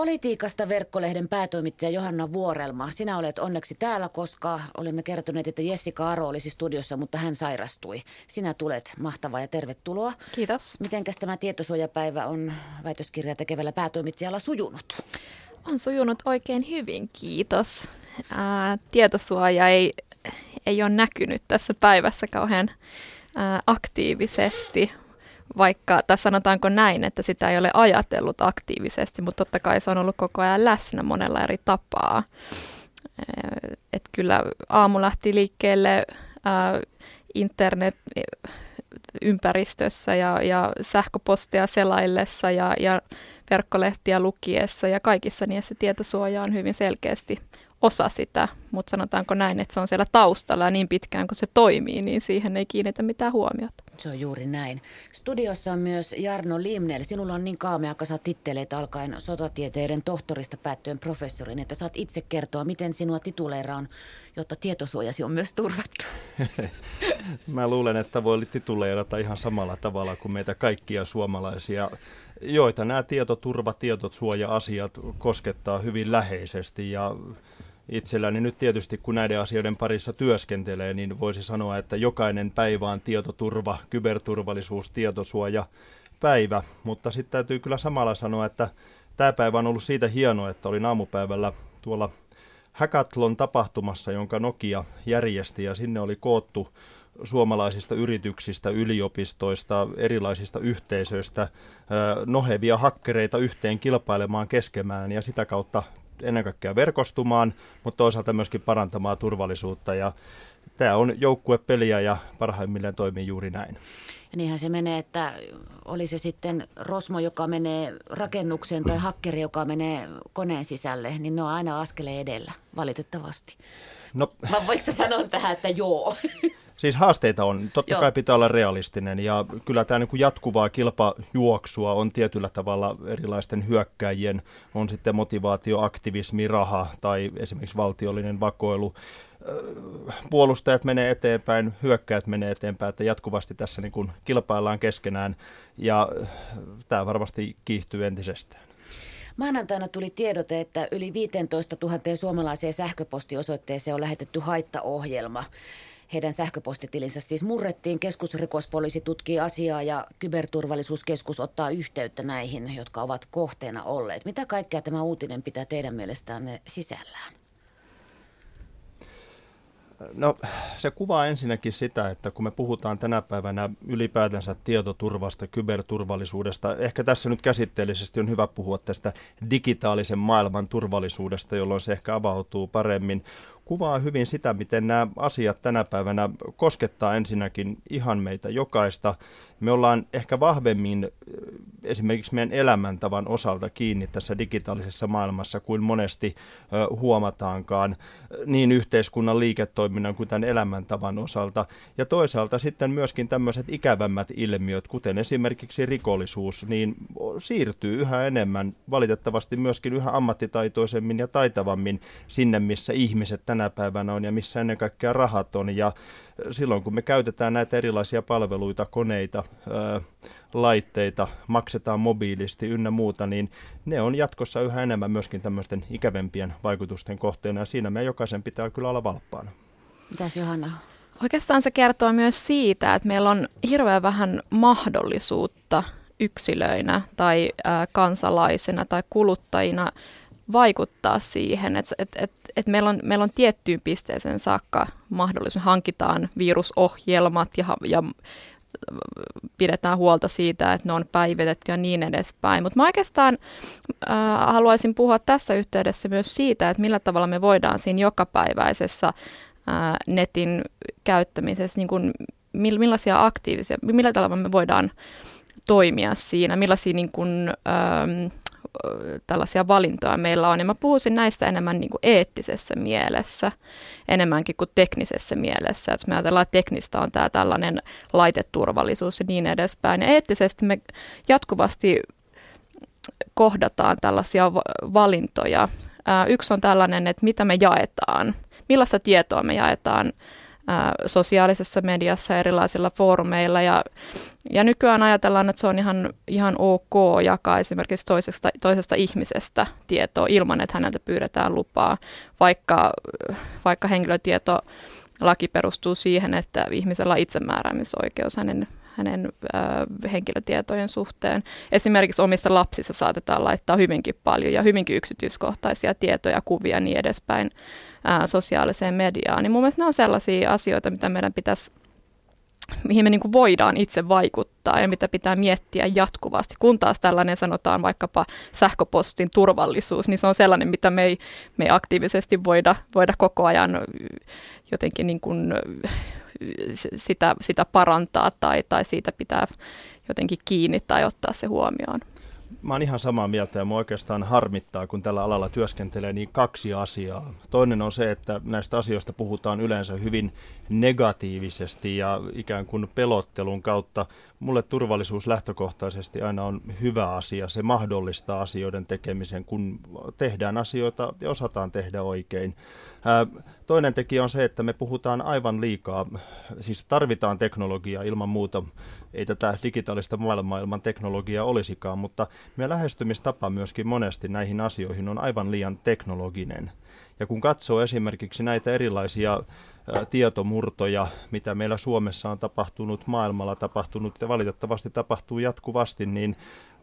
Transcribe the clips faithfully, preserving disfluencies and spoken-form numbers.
Politiikasta verkkolehden päätoimittaja Johanna Vuorelma. Sinä olet onneksi täällä, koska olemme kertoneet, että Jessica Aro olisi studiossa, mutta hän sairastui. Sinä tulet. Mahtavaa ja tervetuloa. Kiitos. Mitenkäs tämä tietosuojapäivä on väitöskirjaa tekevällä päätoimittajalla sujunut? On sujunut oikein hyvin, kiitos. Ää, tietosuoja ei, ei ole näkynyt tässä päivässä kauhean ää, aktiivisesti. Vaikka, tai sanotaanko näin, että sitä ei ole ajatellut aktiivisesti, mutta totta kai se on ollut koko ajan läsnä monella eri tapaa. Et kyllä aamu lähti liikkeelle ää, internetympäristössä ja, ja sähköpostia selaillessa ja, ja verkkolehtiä lukiessa ja kaikissa niissä tietosuoja on hyvin selkeästi osa sitä, mutta sanotaanko näin, että se on siellä taustalla ja niin pitkään kun se toimii, niin siihen ei kiinnitä mitään huomiota. Se on juuri näin. Studiossa on myös Jarno Limnéll. Sinulla on niin kaamea kasa titteleitä alkaen sotatieteiden tohtorista päättyen professoriin, että saat itse kertoa, miten sinua tituleeraan, jotta tietosuojasi on myös turvattu. Mä luulen, että voi tituleerata ihan samalla tavalla kuin meitä kaikkia suomalaisia, joita nämä tietoturva, tietosuoja-asiat koskettaa hyvin läheisesti ja itselläni nyt tietysti, kun näiden asioiden parissa työskentelee, niin voisi sanoa, että jokainen päivä on tietoturva, kyberturvallisuus, tietosuoja päivä. Mutta sitten täytyy kyllä samalla sanoa, että tämä päivä on ollut siitä hienoa, että olin aamupäivällä tuolla Hackathon tapahtumassa, jonka Nokia järjesti ja sinne oli koottu suomalaisista yrityksistä, yliopistoista, erilaisista yhteisöistä nohevia hakkereita yhteen kilpailemaan keskenään ja sitä kautta ennen kaikkea verkostumaan, mutta toisaalta myöskin parantamaan turvallisuutta. Ja tämä on joukkuepeliä ja parhaimmillaan toimii juuri näin. Ja niinhän se menee, että oli se sitten rosmo, joka menee rakennukseen tai hakkeri, joka menee koneen sisälle, niin ne on aina askeleen edellä, valitettavasti. No, mä voiko sä sanoa tähän, että joo? Siis haasteita on. Totta joo. Kai pitää olla realistinen ja kyllä tämä niin kuin jatkuvaa kilpajuoksua on tietyllä tavalla erilaisten hyökkäjien, on sitten motivaatio, aktivismi, raha tai esimerkiksi valtiollinen vakoilu. Puolustajat menee eteenpäin, hyökkäät menee eteenpäin, että jatkuvasti tässä niin kuin kilpaillaan keskenään ja tämä varmasti kiihtyy entisestään. Maanantaina tuli tiedote, että yli viisitoistatuhatta suomalaiseen sähköpostiosoitteeseen on lähetetty haittaohjelma. Heidän sähköpostitilinsä siis murrettiin. Keskusrikospoliisi tutkii asiaa ja kyberturvallisuuskeskus ottaa yhteyttä näihin, jotka ovat kohteena olleet. Mitä kaikkea tämä uutinen pitää teidän mielestänne sisällään? No se kuvaa ensinnäkin sitä, että kun me puhutaan tänä päivänä ylipäätänsä tietoturvasta, kyberturvallisuudesta, ehkä tässä nyt käsitteellisesti on hyvä puhua tästä digitaalisen maailman turvallisuudesta, jolloin se ehkä avautuu paremmin. Kuvaa hyvin sitä, miten nämä asiat tänä päivänä koskettaa ensinnäkin ihan meitä jokaista. Me ollaan ehkä vahvemmin esimerkiksi meidän elämäntavan osalta kiinni tässä digitaalisessa maailmassa kuin monesti huomataankaan niin yhteiskunnan liiketoiminnan kuin tämän elämäntavan osalta. Ja toisaalta sitten myöskin tämmöiset ikävämmät ilmiöt, kuten esimerkiksi rikollisuus, niin siirtyy yhä enemmän valitettavasti myöskin yhä ammattitaitoisemmin ja taitavammin sinne, missä ihmiset tänä päivänä on ja missä ennen kaikkea rahat on. Ja silloin kun me käytetään näitä erilaisia palveluita, koneita, ää, laitteita, maksetaan mobiilisti ynnä muuta, niin ne on jatkossa yhä enemmän myöskin tämmöisten ikävempien vaikutusten kohteena ja siinä meidän jokaisen pitää kyllä olla valppaana. Mitäs Johanna? Oikeastaan se kertoo myös siitä, että meillä on hirveän vähän mahdollisuutta yksilöinä tai ää, kansalaisena tai kuluttajina vaikuttaa siihen, että et, et, et meillä, on, meillä on tiettyyn pisteeseen saakka mahdollisuus. Hankitaan virusohjelmat ja, ja pidetään huolta siitä, että ne on päivitetty ja niin edespäin. Mutta mä oikeastaan äh, haluaisin puhua tässä yhteydessä myös siitä, että millä tavalla me voidaan siinä jokapäiväisessä äh, netin käyttämisessä, niin kun, millaisia aktiivisia, millä tavalla me voidaan toimia siinä, millaisia niin kun, ähm, tällaisia valintoja meillä on, ja mä puhuisin näistä enemmän niin kuin eettisessä mielessä, enemmänkin kuin teknisessä mielessä. Jos me ajatellaan, että teknistä on tämä tällainen laiteturvallisuus ja niin edespäin, ja eettisesti me jatkuvasti kohdataan tällaisia valintoja. Yksi on tällainen, että mitä me jaetaan, millaista tietoa me jaetaan ää, sosiaalisessa mediassa, erilaisilla foorumeilla ja, ja nykyään ajatellaan, että se on ihan, ihan ok jakaa esimerkiksi toisesta, toisesta ihmisestä tietoa ilman, että häneltä pyydetään lupaa, vaikka, vaikka henkilötieto laki perustuu siihen, että ihmisellä on itsemääräämisoikeus hänen, hänen äh, henkilötietojen suhteen. Esimerkiksi omissa lapsissa saatetaan laittaa hyvinkin paljon ja hyvinkin yksityiskohtaisia tietoja, kuvia ja niin edespäin äh, sosiaaliseen mediaan. Niin mun mielestä ne on sellaisia asioita, mitä meidän pitäisi, mihin me niin kuin voidaan itse vaikuttaa ja mitä pitää miettiä jatkuvasti. Kun taas tällainen sanotaan vaikkapa sähköpostin turvallisuus, niin se on sellainen, mitä me ei, me ei aktiivisesti voida, voida koko ajan jotenkin niin kuin sitä, sitä parantaa tai, tai siitä pitää jotenkin kiinni tai ottaa se huomioon. Mä oon ihan samaa mieltä ja mua oikeastaan harmittaa, kun tällä alalla työskentelee, niin kaksi asiaa. Toinen on se, että näistä asioista puhutaan yleensä hyvin negatiivisesti ja ikään kuin pelottelun kautta. Mulle turvallisuus lähtökohtaisesti aina on hyvä asia. Se mahdollistaa asioiden tekemisen, kun tehdään asioita ja osataan tehdä oikein. Toinen tekijä on se, että me puhutaan aivan liikaa, siis tarvitaan teknologiaa ilman muuta. Ei tätä digitaalista maailmaa ilman teknologiaa olisikaan, mutta meidän lähestymistapa myöskin monesti näihin asioihin on aivan liian teknologinen. Ja kun katsoo esimerkiksi näitä erilaisia tietomurtoja, mitä meillä Suomessa on tapahtunut, maailmalla tapahtunut ja valitettavasti tapahtuu jatkuvasti, niin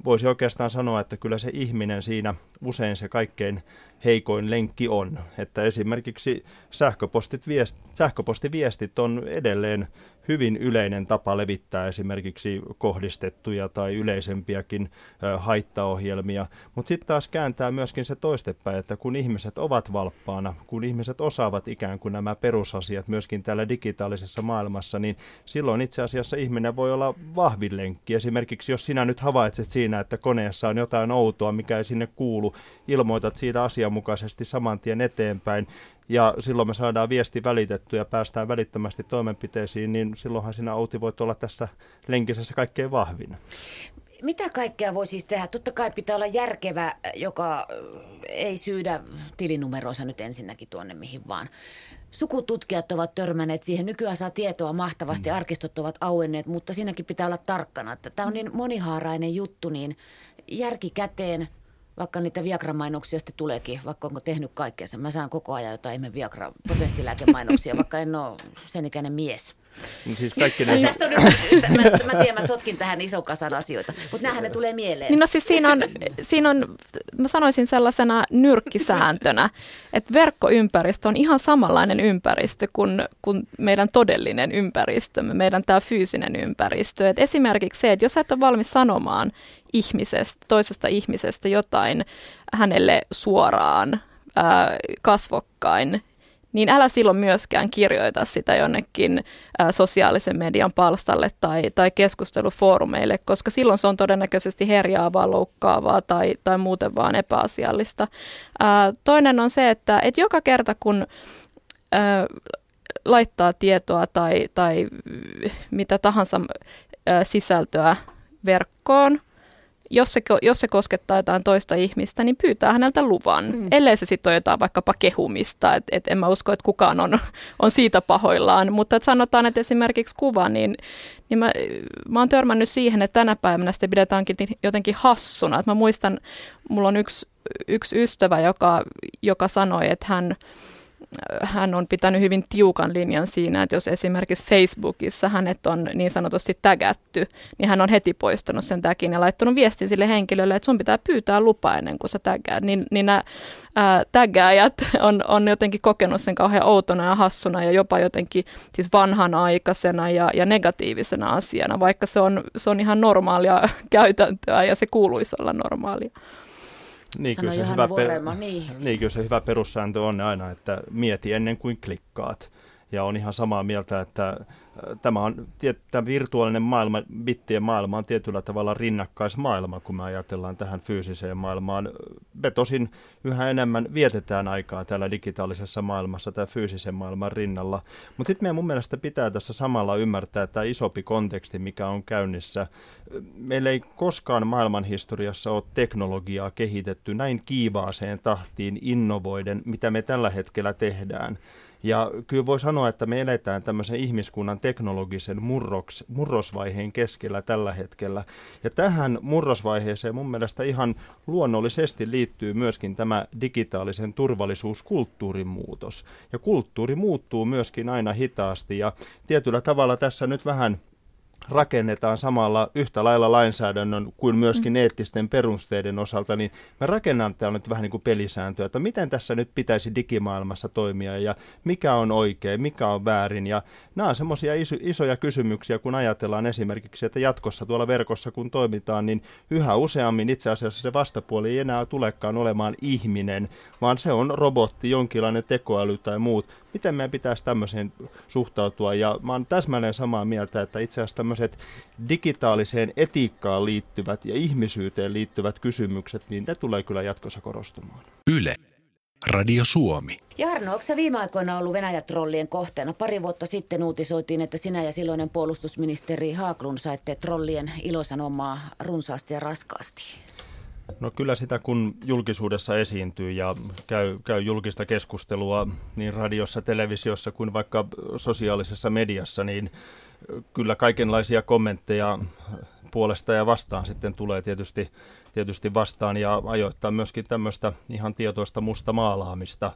voisi oikeastaan sanoa, että kyllä se ihminen siinä usein se kaikkein heikoin lenkki on. Että esimerkiksi sähköpostit, viest, sähköpostiviestit on edelleen hyvin yleinen tapa levittää esimerkiksi kohdistettuja tai yleisempiäkin ö, haittaohjelmia. Mutta sitten taas kääntää myöskin se toistepäin, että kun ihmiset ovat valppaana, kun ihmiset osaavat ikään kuin nämä perusasiat myöskin täällä digitaalisessa maailmassa, niin silloin itse asiassa ihminen voi olla vahvin lenkki. Esimerkiksi jos sinä nyt havaitset siinä, että koneessa on jotain outoa, mikä ei sinne kuulu, ilmoitat siitä asianmukaisesti saman tien eteenpäin. Ja silloin me saadaan viesti välitetty ja päästään välittömästi toimenpiteisiin, niin silloinhan sinä, Outi, voit olla tässä lenkisessä kaikkein vahvin. Mitä kaikkea voi siis tehdä? Totta kai pitää olla järkevä, joka ei syydä tilinumeroonsa nyt ensinnäkin tuonne mihin vaan. Sukututkijat ovat törmänneet siihen. Nykyään saa tietoa mahtavasti, arkistot ovat auenneet, mutta siinäkin pitää olla tarkkana. Että tämä on niin monihaarainen juttu, niin järki käteen. Vaikka niitä Viagra-mainoksia sitten tuleekin, vaikka onko tehnyt kaikkeensa. Mä saan koko ajan jotain ihme Viagra-potenssilääkemainoksia, vaikka en ole sen ikäinen mies. Siis kaikki näissä... Tässä on nyt, mä, mä tiedän, mä sotkin tähän ison kasan asioita, mutta näähän ne tulee mieleen. Niin no siis siinä on, siinä on, mä sanoisin sellaisena nyrkkisääntönä, että verkkoympäristö on ihan samanlainen ympäristö kuin, kuin meidän todellinen ympäristömme, meidän tämä fyysinen ympäristö. Et esimerkiksi se, että jos sä et ole valmis sanomaan ihmisestä, toisesta ihmisestä jotain hänelle suoraan, ää, kasvokkain, niin älä silloin myöskään kirjoita sitä jonnekin ä, sosiaalisen median palstalle tai, tai keskustelufoorumeille, koska silloin se on todennäköisesti herjaavaa, loukkaavaa tai, tai muuten vaan epäasiallista. Ä, toinen on se, että et joka kerta kun ä, laittaa tietoa tai, tai mitä tahansa ä, sisältöä verkkoon, Jos se, jos se koskettaa jotain toista ihmistä, niin pyytää häneltä luvan, mm. ellei se sitten ole jotain vaikkapa kehumista. Et, et en mä usko, että kukaan on, on siitä pahoillaan, mutta et sanotaan, että esimerkiksi kuva, niin, niin mä, mä oon törmännyt siihen, että tänä päivänä sitä pidetäänkin jotenkin hassuna. Et mä muistan, mulla on yksi, yksi ystävä, joka, joka sanoi, että hän... Hän on pitänyt hyvin tiukan linjan siinä, että jos esimerkiksi Facebookissa hänet on niin sanotusti tägätty, niin hän on heti poistanut sen täkin ja laittanut viestin sille henkilölle, että sun pitää pyytää lupa ennen kuin sä tägäät. Niin, niin nämä ää, tägääjät on, on jotenkin kokenut sen kauhean outona ja hassuna ja jopa jotenkin siis vanhanaikaisena ja, ja negatiivisena asiana, vaikka se on, se on ihan normaalia käytäntöä ja se kuuluisi olla normaalia. Niin kyllä, se hyvä per... niin. niin kyllä se hyvä perussääntö on aina, että mieti ennen kuin klikkaat. Ja on ihan samaa mieltä, että tämä on, tämä virtuaalinen maailma, bittien maailma on tietyllä tavalla rinnakkaismaailma, kun me ajatellaan tähän fyysiseen maailmaan. Me tosin yhä enemmän vietetään aikaa täällä digitaalisessa maailmassa tai fyysisen maailman rinnalla. Mutta sitten meidän mun mielestä pitää tässä samalla ymmärtää tämä isompi konteksti, mikä on käynnissä. Meillä ei koskaan maailmanhistoriassa ole teknologiaa kehitetty näin kiivaaseen tahtiin innovoiden, mitä me tällä hetkellä tehdään. Ja kyllä voi sanoa, että me eletään tämmöisen ihmiskunnan teknologisen murroks, murrosvaiheen keskellä tällä hetkellä. Ja tähän murrosvaiheeseen mun mielestä ihan luonnollisesti liittyy myöskin tämä digitaalisen turvallisuuskulttuurin muutos. Ja kulttuuri muuttuu myöskin aina hitaasti ja tietyllä tavalla tässä nyt vähän rakennetaan samalla yhtä lailla lainsäädännön kuin myöskin eettisten perusteiden osalta, niin me rakennan täällä nyt vähän niin kuin pelisääntöä, että miten tässä nyt pitäisi digimaailmassa toimia ja mikä on oikein, mikä on väärin. Ja nämä on semmoisia isoja kysymyksiä, kun ajatellaan esimerkiksi, että jatkossa tuolla verkossa kun toimitaan, niin yhä useammin itse asiassa se vastapuoli ei enää tulekaan olemaan ihminen, vaan se on robotti, jonkinlainen tekoäly tai muut. Miten meidän pitäisi tämmöiseen suhtautua? Ja mä oon täsmälleen samaa mieltä, että itse asiassa tämmöiset digitaaliseen etiikkaan liittyvät ja ihmisyyteen liittyvät kysymykset, niin ne tulee kyllä jatkossa korostumaan. Yle. Radio Suomi. Jarno, onko sä viime aikoina ollut Venäjä-trollien kohteena? Pari vuotta sitten uutisoitiin, että sinä ja silloinen puolustusministeri Haglund saitte trollien ilosanomaa runsaasti ja raskaasti. No kyllä sitä, kun julkisuudessa esiintyy ja käy, käy julkista keskustelua niin radiossa, televisiossa kuin vaikka sosiaalisessa mediassa, niin kyllä kaikenlaisia kommentteja puolesta ja vastaan sitten tulee tietysti, tietysti vastaan ja ajoittaa myöskin tämmöistä ihan tietoista mustamaalaamista.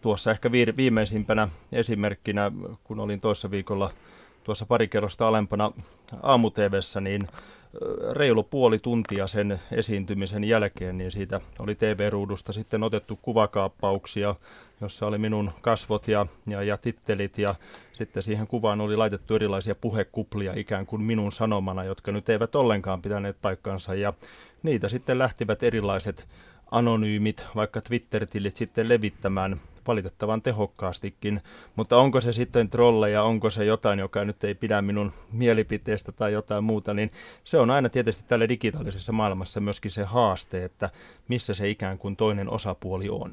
Tuossa ehkä viimeisimpänä esimerkkinä, kun olin toissa viikolla tuossa pari kerrosta alempana aamu-tv:ssä, niin reilu puoli tuntia sen esiintymisen jälkeen, niin siitä oli T V-ruudusta sitten otettu kuvakaappauksia, jossa oli minun kasvot ja, ja, ja tittelit, ja sitten siihen kuvaan oli laitettu erilaisia puhekuplia ikään kuin minun sanomana, jotka nyt eivät ollenkaan pitäneet paikkansa, ja niitä sitten lähtivät erilaiset anonyymit, vaikka Twitter-tilit sitten levittämään valitettavan tehokkaastikin, mutta onko se sitten trolleja, onko se jotain, joka nyt ei pidä minun mielipiteestä tai jotain muuta, niin se on aina tietysti tällä digitaalisessa maailmassa myöskin se haaste, että missä se ikään kuin toinen osapuoli on.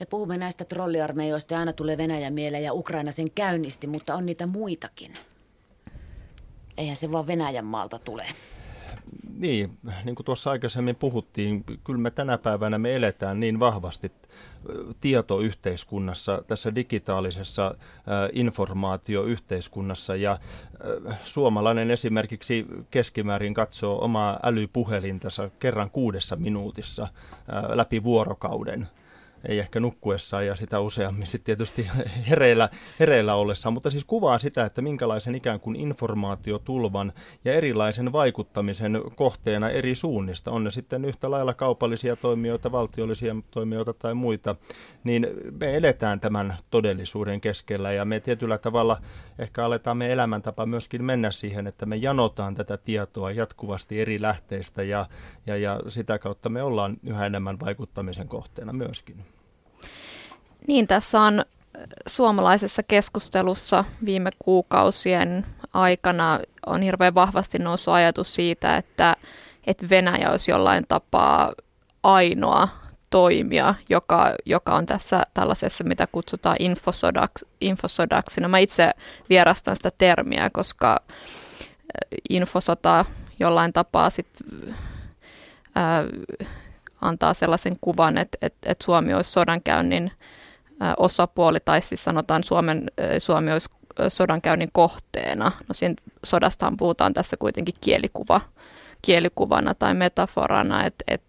Me puhumme näistä trolliarmeijoista ja aina tulee Venäjä mieleen ja Ukraina sen käynnisti, mutta on niitä muitakin. Eihän se vaan Venäjän maalta tule. Niin, niin kuin tuossa aikaisemmin puhuttiin, kyllä me tänä päivänä me eletään niin vahvasti tietoyhteiskunnassa, tässä digitaalisessa informaatioyhteiskunnassa ja suomalainen esimerkiksi keskimäärin katsoo omaa älypuhelintansa kerran kuudessa minuutissa läpi vuorokauden. Ei ehkä nukkuessaan ja sitä useammin sitten tietysti hereillä, hereillä ollessaan, mutta siis kuvaa sitä, että minkälaisen ikään kuin informaatiotulvan ja erilaisen vaikuttamisen kohteena eri suunnista, on ne sitten yhtä lailla kaupallisia toimijoita, valtiollisia toimijoita tai muita, niin me eletään tämän todellisuuden keskellä ja me tietyllä tavalla ehkä aletaan meidän elämäntapa myöskin mennä siihen, että me janotaan tätä tietoa jatkuvasti eri lähteistä ja, ja, ja sitä kautta me ollaan yhä enemmän vaikuttamisen kohteena myöskin. Niin, tässä on suomalaisessa keskustelussa viime kuukausien aikana on hirveän vahvasti noussut ajatus siitä, että, että Venäjä olisi jollain tapaa ainoa toimija, joka, joka on tässä tällaisessa, mitä kutsutaan infosodaksi, infosodaksi. No, mä itse vierastan sitä termiä, koska infosota jollain tapaa sitten Äh, antaa sellaisen kuvan, että, että, että Suomi olisi sodankäynnin osapuoli, tai siis sanotaan Suomen, Suomi olisi sodankäynnin kohteena. No siinä sodastahan puhutaan tässä kuitenkin kielikuva, kielikuvana tai metaforana. Et, et,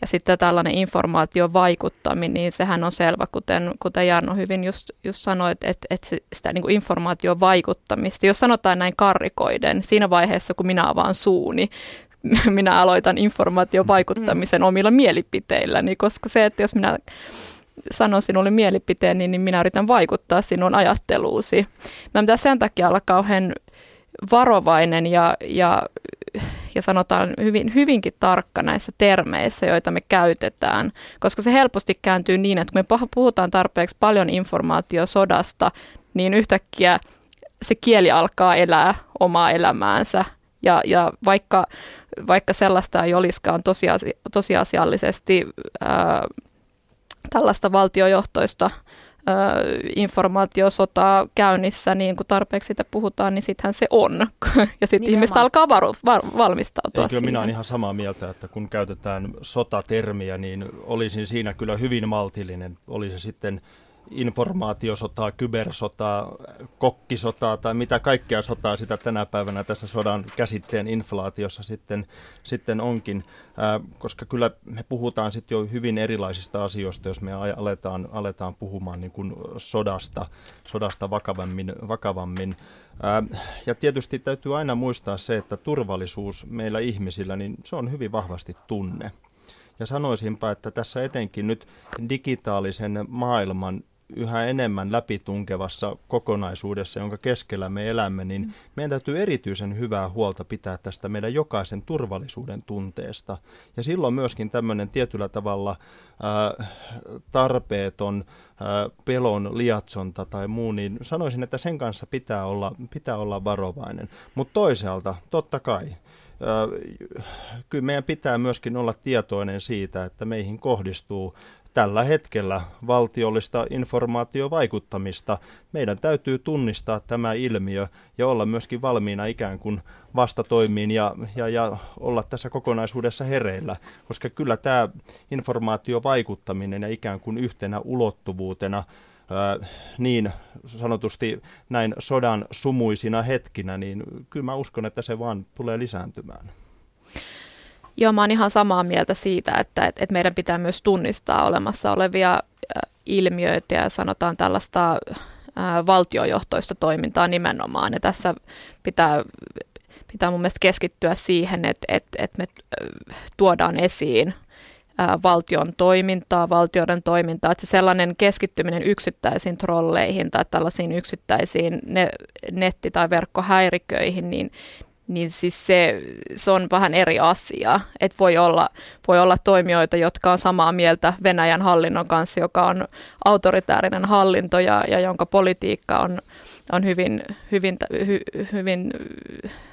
ja sitten tällainen informaatiovaikuttaminen, niin sehän on selvä, kuten, kuten Jarno hyvin just, just sanoi, että et, et sitä niin kuin informaatiovaikuttamista, jos sanotaan näin karrikoiden, siinä vaiheessa kun minä avaan suuni, minä aloitan informaatiovaikuttamisen omilla mielipiteilläni, koska se, että jos minä sanon sinulle mielipiteeni, niin minä yritän vaikuttaa sinun ajatteluusi. Mä pitää sen takia olla kauhean varovainen ja, ja, ja sanotaan hyvin, hyvinkin tarkka näissä termeissä, joita me käytetään, koska se helposti kääntyy niin, että kun me puhutaan tarpeeksi paljon informaatiosodasta, niin yhtäkkiä se kieli alkaa elää omaa elämäänsä. Ja, ja vaikka, vaikka sellaista ei olisikaan tosiasi, tosiasiallisesti ää, tällaista valtiojohtoista ää, informaatiosotaa käynnissä, niin kun tarpeeksi sitä puhutaan, niin sittenhän se on. Ja sitten ihmiset alkaa varu, var, valmistautua ei, siihen. Kyllä minä olen ihan samaa mieltä, että kun käytetään sotatermiä, niin olisin siinä kyllä hyvin maltillinen. Oli se sitten informaatiosotaa, kybersotaa, kokkisotaa tai mitä kaikkea sotaa sitä tänä päivänä tässä sodan käsitteen inflaatiossa sitten, sitten onkin, Ää, koska kyllä me puhutaan sitten jo hyvin erilaisista asioista, jos me aletaan, aletaan puhumaan niin kuin sodasta, sodasta vakavammin. vakavammin. Ää, ja tietysti täytyy aina muistaa se, että turvallisuus meillä ihmisillä, niin se on hyvin vahvasti tunne. Ja sanoisinpa, että tässä etenkin nyt digitaalisen maailman yhä enemmän läpitunkevassa kokonaisuudessa, jonka keskellä me elämme, niin meidän täytyy erityisen hyvää huolta pitää tästä meidän jokaisen turvallisuuden tunteesta. Ja silloin myöskin tämmöinen tietyllä tavalla äh, tarpeeton äh, pelon liatsonta tai muu, niin sanoisin, että sen kanssa pitää olla, pitää olla varovainen. Mutta toisaalta, totta kai. Kyllä meidän pitää myöskin olla tietoinen siitä, että meihin kohdistuu tällä hetkellä valtiollista informaatiovaikuttamista. Meidän täytyy tunnistaa tämä ilmiö ja olla myöskin valmiina ikään kuin vastatoimiin ja, ja, ja olla tässä kokonaisuudessa hereillä, koska kyllä tämä informaatiovaikuttaminen ja ikään kuin yhtenä ulottuvuutena Äh, niin sanotusti näin sodan sumuisina hetkinä, niin kyllä mä uskon, että se vaan tulee lisääntymään. Joo, mä oon ihan samaa mieltä siitä, että, että meidän pitää myös tunnistaa olemassa olevia ilmiöitä ja sanotaan tällaista äh, valtiojohtoista toimintaa nimenomaan. Ja tässä pitää, pitää mun mielestä keskittyä siihen, että, että, että me tuodaan esiin valtion toimintaa, valtioiden toimintaa, että se sellainen keskittyminen yksittäisiin trolleihin tai tällaisiin yksittäisiin ne, netti- tai verkkohäiriköihin, niin, niin siis se, se on vähän eri asia. Että voi olla, voi olla toimijoita, jotka on samaa mieltä Venäjän hallinnon kanssa, joka on autoritäärinen hallinto ja, ja jonka politiikka on, on hyvin, hyvin, hy, hyvin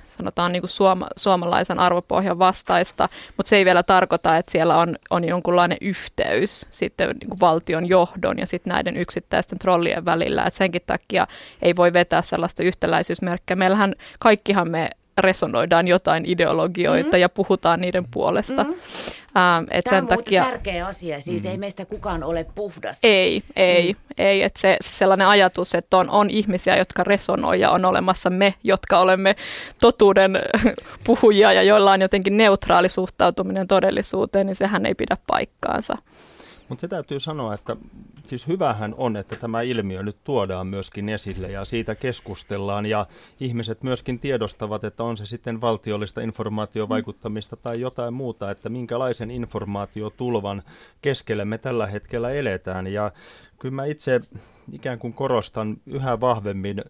sanotaan niin kuin suoma, suomalaisen arvopohjan vastaista, mutta se ei vielä tarkoita, että siellä on, on jonkunlainen yhteys sitten niin kuin valtion johdon ja sitten näiden yksittäisten trollien välillä. Et senkin takia ei voi vetää sellaista yhtäläisyysmerkkiä. Meillähän kaikkihan me resonoidaan jotain ideologioita mm-hmm. ja puhutaan niiden puolesta. Mm-hmm. Ähm, et Tämä on sen takia tärkeä asia, siis mm-hmm. ei meistä kukaan ole puhdas. Ei, ei, mm-hmm. ei. Et se, se sellainen ajatus, että on, on ihmisiä, jotka resonoi ja on olemassa me, jotka olemme totuuden puhujia ja joilla on jotenkin neutraali suhtautuminen todellisuuteen, niin sehän ei pidä paikkaansa. Mutta se täytyy sanoa, että siis hyvähän on, että tämä ilmiö nyt tuodaan myöskin esille ja siitä keskustellaan ja ihmiset myöskin tiedostavat, että on se sitten valtiollista informaatiovaikuttamista tai jotain muuta, että minkälaisen informaatiotulvan keskellä me tällä hetkellä eletään. Ja kyllä mä itse ikään kuin korostan yhä vahvemmin,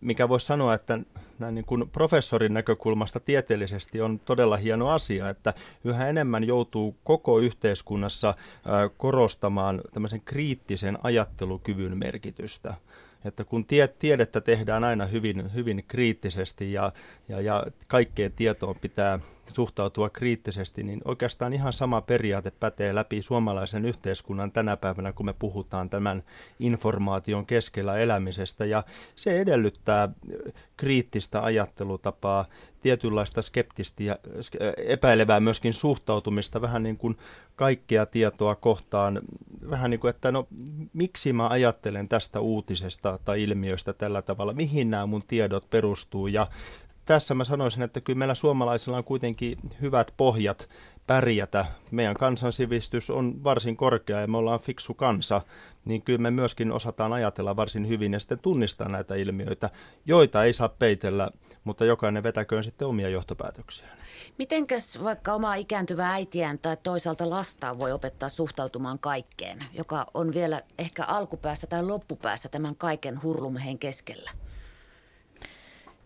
mikä voisi sanoa, että näin niin kuin professorin näkökulmasta tieteellisesti on todella hieno asia, että yhä enemmän joutuu koko yhteiskunnassa korostamaan tämmöisen kriittisen ajattelukyvyn merkitystä. Että kun tie, tiedettä tehdään aina hyvin, hyvin kriittisesti ja, ja, ja kaikkeen tietoon pitää suhtautua kriittisesti, niin oikeastaan ihan sama periaate pätee läpi suomalaisen yhteiskunnan tänä päivänä, kun me puhutaan tämän informaation keskellä elämisestä. Ja se edellyttää kriittistä ajattelutapaa, tietynlaista skeptistä ja epäilevää myöskin suhtautumista vähän niin kuin kaikkea tietoa kohtaan. Vähän niin kuin, että no miksi mä ajattelen tästä uutisesta tai ilmiöstä tällä tavalla, mihin nämä mun tiedot perustuu ja tässä mä sanoisin, että kyllä meillä suomalaisilla on kuitenkin hyvät pohjat pärjätä. Meidän kansansivistys on varsin korkea ja me ollaan fiksu kansa, niin kyllä me myöskin osataan ajatella varsin hyvin ja sitten tunnistaa näitä ilmiöitä, joita ei saa peitellä, mutta jokainen vetäköön sitten omia johtopäätöksiään. Mitenkäs vaikka omaa ikääntyvää äitiään tai toisaalta lastaan voi opettaa suhtautumaan kaikkeen, joka on vielä ehkä alkupäässä tai loppupäässä tämän kaiken hurlumheen keskellä?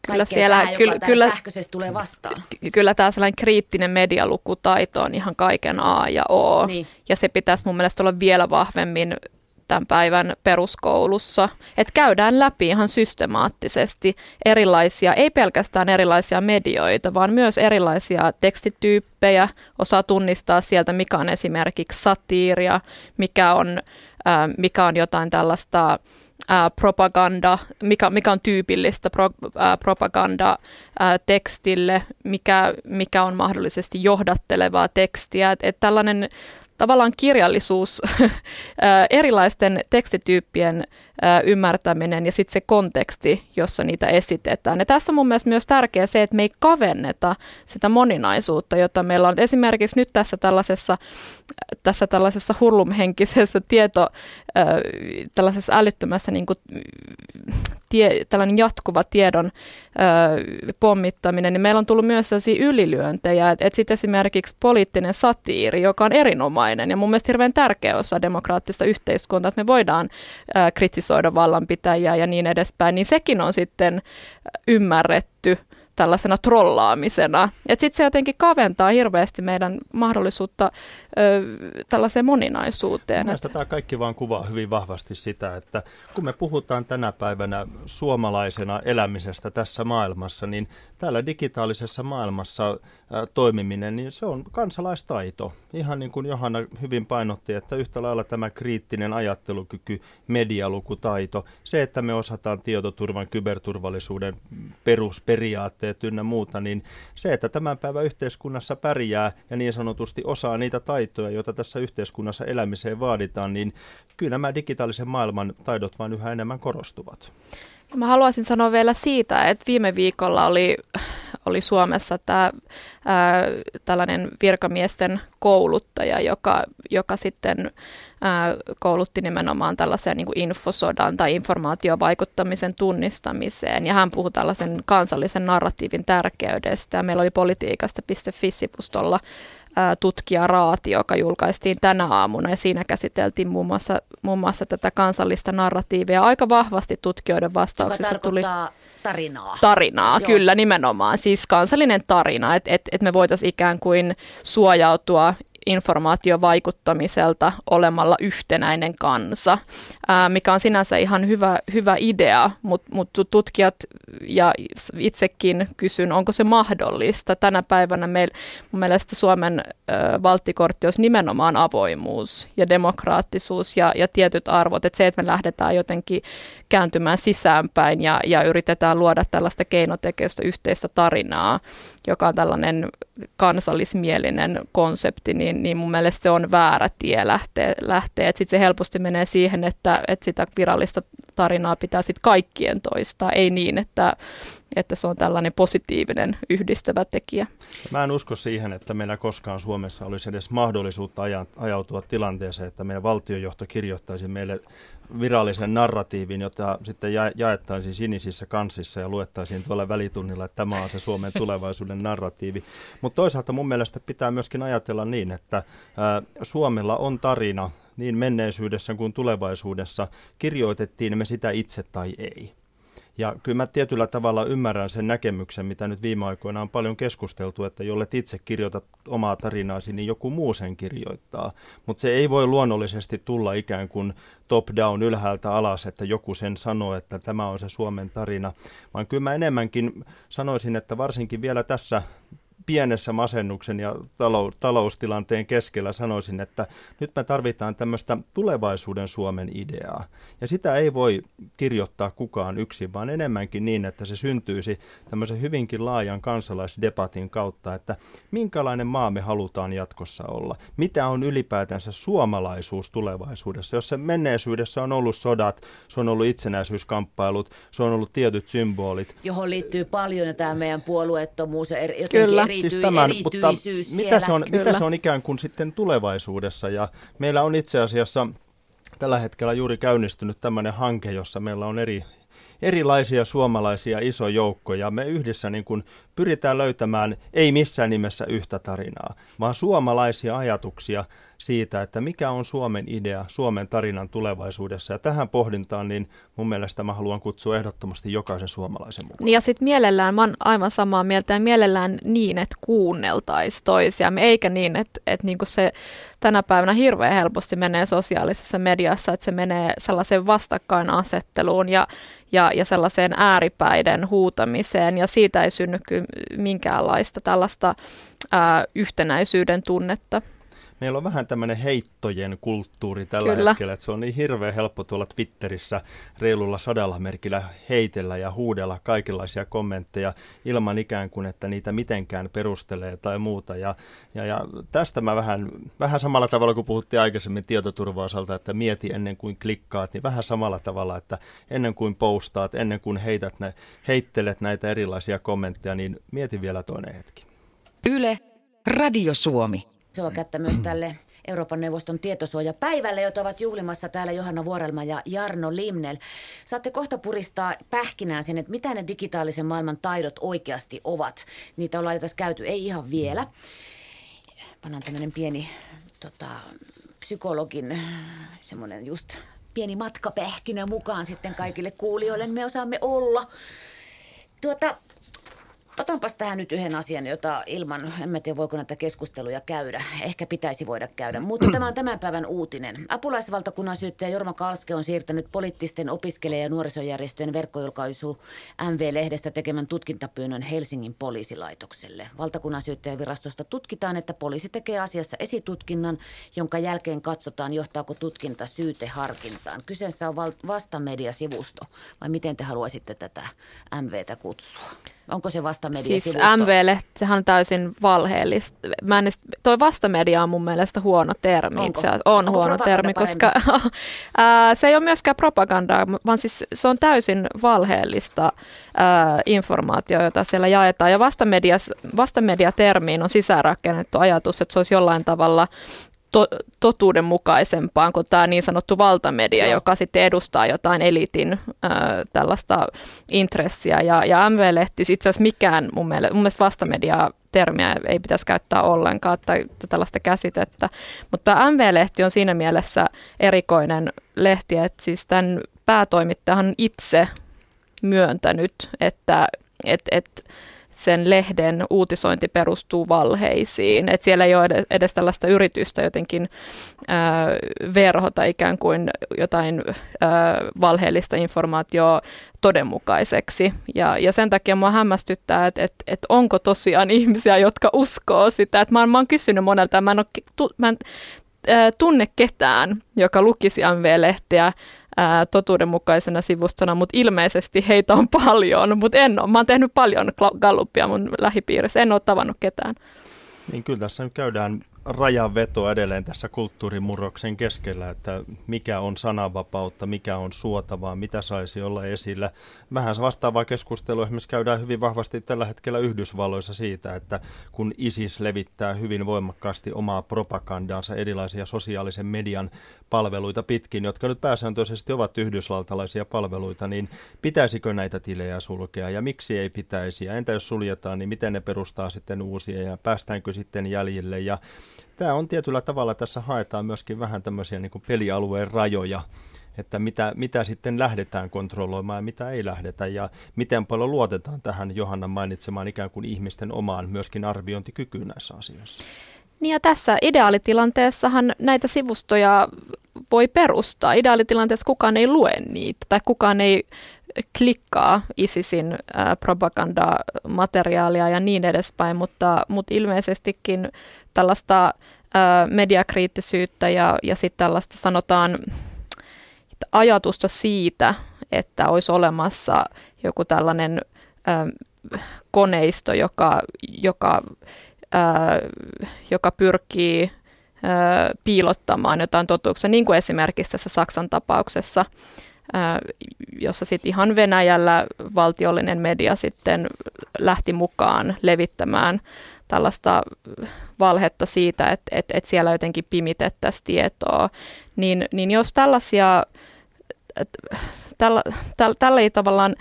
Kyllä siellä kyllä kyllä sähköisesti tulee vastaan. Kyllä tämä sellainen kriittinen medialukutaito on ihan kaiken A ja O. Niin. Ja se pitäisi mun mielestä olla vielä vahvemmin tämän päivän peruskoulussa, että käydään läpi ihan systemaattisesti erilaisia, ei pelkästään erilaisia medioita, vaan myös erilaisia tekstityyppejä, osaa tunnistaa sieltä, mikä on esimerkiksi satiiria, mikä on, äh, mikä on jotain tällaista Ää, propaganda, mikä, mikä on tyypillistä pro, ää, propaganda ää, tekstille, mikä, mikä on mahdollisesti johdattelevaa tekstiä. Et, et tällainen tavallaan kirjallisuus, ää, erilaisten tekstityyppien ää, ymmärtäminen ja sitten se konteksti, jossa niitä esitetään. Ja tässä on mun mielestä myös tärkeää se, että me ei kavenneta sitä moninaisuutta, jota meillä on. Esimerkiksi nyt tässä tällaisessa, tässä tällaisessa hurlumhenkisessä tieto, ää, tällaisessa älyttömässä niin kuin, tie, tällainen jatkuva tiedon ää, pommittaminen, niin meillä on tullut myös sellaisia ylilyöntejä, että et sitten esimerkiksi poliittinen satiiri, joka on erinomainen, ja mun mielestä hirveän tärkeä osa demokraattista yhteiskuntaa, että me voidaan ää, kritisoida vallanpitäjiä ja niin edespäin, niin sekin on sitten ymmärretty tällaisena trollaamisena. Että sitten se jotenkin kaventaa hirveästi meidän mahdollisuutta ö, tällaiseen moninaisuuteen. Mielestäni tämä kaikki vaan kuvaa hyvin vahvasti sitä, että kun me puhutaan tänä päivänä suomalaisena elämisestä tässä maailmassa, niin täällä digitaalisessa maailmassa ä, toimiminen, niin se on kansalaistaito. Ihan niin kuin Johanna hyvin painotti, että yhtä lailla tämä kriittinen ajattelukyky, medialukutaito, se, että me osataan tietoturvan, kyberturvallisuuden perusperiaatteet, ynnä muuta, niin se, että tämän päivän yhteiskunnassa pärjää ja niin sanotusti osaa niitä taitoja, joita tässä yhteiskunnassa elämiseen vaaditaan, niin kyllä nämä digitaalisen maailman taidot vaan yhä enemmän korostuvat. Ja mä haluaisin sanoa vielä siitä, että viime viikolla oli, oli Suomessa tämä ää, tällainen virkamiesten kouluttaja, joka, joka sitten ää, koulutti nimenomaan tällaiseen niin kuin infosodan tai informaatiovaikuttamisen tunnistamiseen. Ja hän puhui tällaisen kansallisen narratiivin tärkeydestä. Ja meillä oli politiikasta piste fi-sivustolla tutkija Raati, joka julkaistiin tänä aamuna, ja siinä käsiteltiin muun muassa, muun muassa tätä kansallista narratiivia. Aika vahvasti tutkijoiden vastauksissa tuli tarinaa. Tarinaa, Joo. Kyllä, nimenomaan. Siis kansallinen tarina, että et, et me voitaisiin ikään kuin suojautua informaatiovaikuttamiselta olemalla yhtenäinen kansa, ää, mikä on sinänsä ihan hyvä, hyvä idea, mutta mut tutkijat ja itsekin kysyn, onko se mahdollista. Tänä päivänä meil, mun mielestä Suomen ää, valttikortti olisi nimenomaan avoimuus ja demokraattisuus ja, ja tietyt arvot, että se, että me lähdetään jotenkin kääntymään sisäänpäin ja, ja yritetään luoda tällaista keinotekoista yhteistä tarinaa, joka on tällainen kansallismielinen konsepti, niin niin mun mielestä se on väärä tie lähteä. lähteä. Sitten se helposti menee siihen, että, että sitä virallista tarinaa pitää sitten kaikkien toistaa, ei niin, että, että se on tällainen positiivinen yhdistävä tekijä. Mä en usko siihen, että meillä koskaan Suomessa olisi edes mahdollisuutta ajautua tilanteeseen, että meidän valtionjohto kirjoittaisi meille virallisen narratiivin, jota sitten jaettaisiin sinisissä kansissa ja luettaisiin tuolla välitunnilla, että tämä on se Suomen tulevaisuuden narratiivi. Mutta toisaalta mun mielestä pitää myöskin ajatella niin, että Suomella on tarina niin menneisyydessä kuin tulevaisuudessa, kirjoitettiin me sitä itse tai ei. Ja kyllä mä tietyllä tavalla ymmärrän sen näkemyksen, mitä nyt viime aikoina on paljon keskusteltu, että jollet itse kirjoitat omaa tarinaasi, niin joku muu sen kirjoittaa. Mutta se ei voi luonnollisesti tulla ikään kuin top down ylhäältä alas, että joku sen sanoo, että tämä on se Suomen tarina. Vaan kyllä mä enemmänkin sanoisin, että varsinkin vielä tässä pienessä masennuksen ja talou- taloustilanteen keskellä sanoisin, että nyt me tarvitaan tämmöistä tulevaisuuden Suomen ideaa. Ja sitä ei voi kirjoittaa kukaan yksin, vaan enemmänkin niin, että se syntyisi tämmöisen hyvinkin laajan kansalaisdebatin kautta, että minkälainen maa me halutaan jatkossa olla. Mitä on ylipäätänsä suomalaisuus tulevaisuudessa? Jos se menneisyydessä on ollut sodat, se on ollut itsenäisyyskamppailut, se on ollut tietyt symbolit. Johon liittyy paljon tämä meidän puolueettomuus ja eri- Kyllä. Siis tämän, mutta mitä se, on, mitä se on ikään kuin sitten tulevaisuudessa? Ja meillä on itse asiassa tällä hetkellä juuri käynnistynyt tämmöinen hanke, jossa meillä on eri, erilaisia suomalaisia iso joukko, ja me yhdessä niin kuin pyritään löytämään ei missään nimessä yhtä tarinaa, vaan suomalaisia ajatuksia siitä, että mikä on Suomen idea, Suomen tarinan tulevaisuudessa. Ja tähän pohdintaan, niin mun mielestä mä haluan kutsua ehdottomasti jokaisen suomalaisen mukaan. Ja sitten mielellään, mä oon aivan samaa mieltä, ja mielellään niin, että kuunneltaisiin toisiamme, eikä niin, että, että niin kuin se tänä päivänä hirveän helposti menee sosiaalisessa mediassa, että se menee sellaiseen vastakkainasetteluun ja, ja, ja sellaiseen ääripäiden huutamiseen, ja siitä ei synny minkäänlaista tällaista ää, yhtenäisyyden tunnetta. Meillä on vähän tämmöinen heittojen kulttuuri tällä Kyllä. hetkellä, että se on niin hirveän helppo tuolla Twitterissä reilulla sadalla merkillä heitellä ja huudella kaikenlaisia kommentteja ilman ikään kuin, että niitä mitenkään perustelee tai muuta. Ja, ja, ja tästä mä vähän, vähän samalla tavalla kuin puhuttiin aikaisemmin tietoturvaosalta, että mieti ennen kuin klikkaat, niin vähän samalla tavalla, että ennen kuin postaat, ennen kuin heität nä, heittelet näitä erilaisia kommentteja, niin mieti vielä toinen hetki. Yle, Radio Suomi. Isoa kättä myös tälle Euroopan neuvoston tietosuojapäivälle, jota ovat juhlimassa täällä Johanna Vuorelma ja Jarno Limnéll. Saatte kohta puristaa pähkinään sen, että mitä ne digitaalisen maailman taidot oikeasti ovat. Niitä ollaan jo tässä käyty, ei ihan vielä. Pannaan tämmöinen pieni tota, psykologin semmoinen just pieni matkapähkinä mukaan sitten kaikille kuulijoille. Me osaamme olla. Tuota... Otanpas tähän nyt yhden asian, jota ilman, en mä tiedä voiko näitä keskusteluja käydä, ehkä pitäisi voida käydä, mutta tämä on tämän päivän uutinen. Apulaisvaltakunnan syyttäjä Jorma Kalske on siirtänyt poliittisten opiskelija- ja nuorisojärjestöjen verkkojulkaisu M V-lehdestä tekemän tutkintapyynnön Helsingin poliisilaitokselle. Valtakunnan syyttäjävirastosta tutkitaan, että poliisi tekee asiassa esitutkinnan, jonka jälkeen katsotaan, johtaako tutkinta syyteharkintaan. Kyseessä on val- vastamediasivusto, vai miten te haluaisitte tätä M V:tä kutsua? Onko se vastamediasivusto? Siis M V-lehtihän on täysin valheellista. Mä en edes, toi vastamedia on mun mielestä huono termi. Onko? Itse asiassa on Onko huono termi, koska se ei ole myöskään propagandaa, vaan siis se on täysin valheellista ää, informaatiota, jota siellä jaetaan. Ja vastamedia, vastamediatermiin on sisäänrakennettu ajatus, että se olisi jollain tavalla to, totuudenmukaisempaan kuin tämä niin sanottu valtamedia, Joo. joka sitten edustaa jotain eliitin äh, tällaista intressiä. Ja, ja M V-lehti, itse asiassa mikään mun mielestä, mun mielestä vastamedia-termiä ei pitäisi käyttää ollenkaan tai tällaista käsitettä. Mutta M V-lehti on siinä mielessä erikoinen lehti, että siis tämän päätoimittajahan on itse myöntänyt, että... Et, et, sen lehden uutisointi perustuu valheisiin, että siellä ei ole edes tällaista yritystä jotenkin ää, verhota ikään kuin jotain ää, valheellista informaatiota todenmukaiseksi. Ja, ja sen takia mua hämmästyttää, että et, et onko tosiaan ihmisiä, jotka uskoo sitä. Et mä, mä oon kysynyt monelta, mä en, ole, mä en ää, tunne ketään, joka lukisi M V-lehtiä Ää, totuudenmukaisena sivustona, mutta ilmeisesti heitä on paljon, mutta en ole. Mä oon tehnyt paljon gallupia mun lähipiirissä, en ole tavannut ketään. Niin kyllä tässä nyt käydään rajanveto edelleen tässä kulttuurimurroksen keskellä, että mikä on sananvapautta, mikä on suotavaa, mitä saisi olla esillä. Vähän vastaavaa keskustelua esimerkiksi käydään hyvin vahvasti tällä hetkellä Yhdysvalloissa siitä, että kun ISIS levittää hyvin voimakkaasti omaa propagandaansa erilaisia sosiaalisen median palveluita pitkin, jotka nyt pääsääntöisesti ovat yhdysvaltalaisia palveluita, niin pitäisikö näitä tilejä sulkea ja miksi ei pitäisi? Ja entä jos suljetaan, niin miten ne perustaa sitten uusia ja päästäänkö sitten jäljille? Ja tämä on tietyllä tavalla, tässä haetaan myöskin vähän tämmöisiä niin kuin pelialueen rajoja, että mitä, mitä sitten lähdetään kontrolloimaan ja mitä ei lähdetä ja miten paljon luotetaan tähän Johannan mainitsemaan ikään kuin ihmisten omaan myöskin arviointikykyyn näissä asioissa. Niin ja tässä ideaalitilanteessahan näitä sivustoja voi perustaa. Ideaalitilanteessa kukaan ei lue niitä tai kukaan ei klikkaa ISISin propagandamateriaalia ja niin edespäin, mutta, mutta ilmeisestikin tällaista ää, mediakriittisyyttä ja, ja sitten tällaista sanotaan ajatusta siitä, että olisi olemassa joku tällainen ää, koneisto, joka, joka, ää, joka pyrkii ää, piilottamaan jotain totuuksia, niin kuin esimerkiksi tässä Saksan tapauksessa, jossa sitten ihan Venäjällä valtiollinen media sitten lähti mukaan levittämään tällaista valhetta siitä, että, että, että siellä jotenkin pimitettäisiin tietoa. Niin, niin jos tällaisia tällä, tällä, tällä tavallaan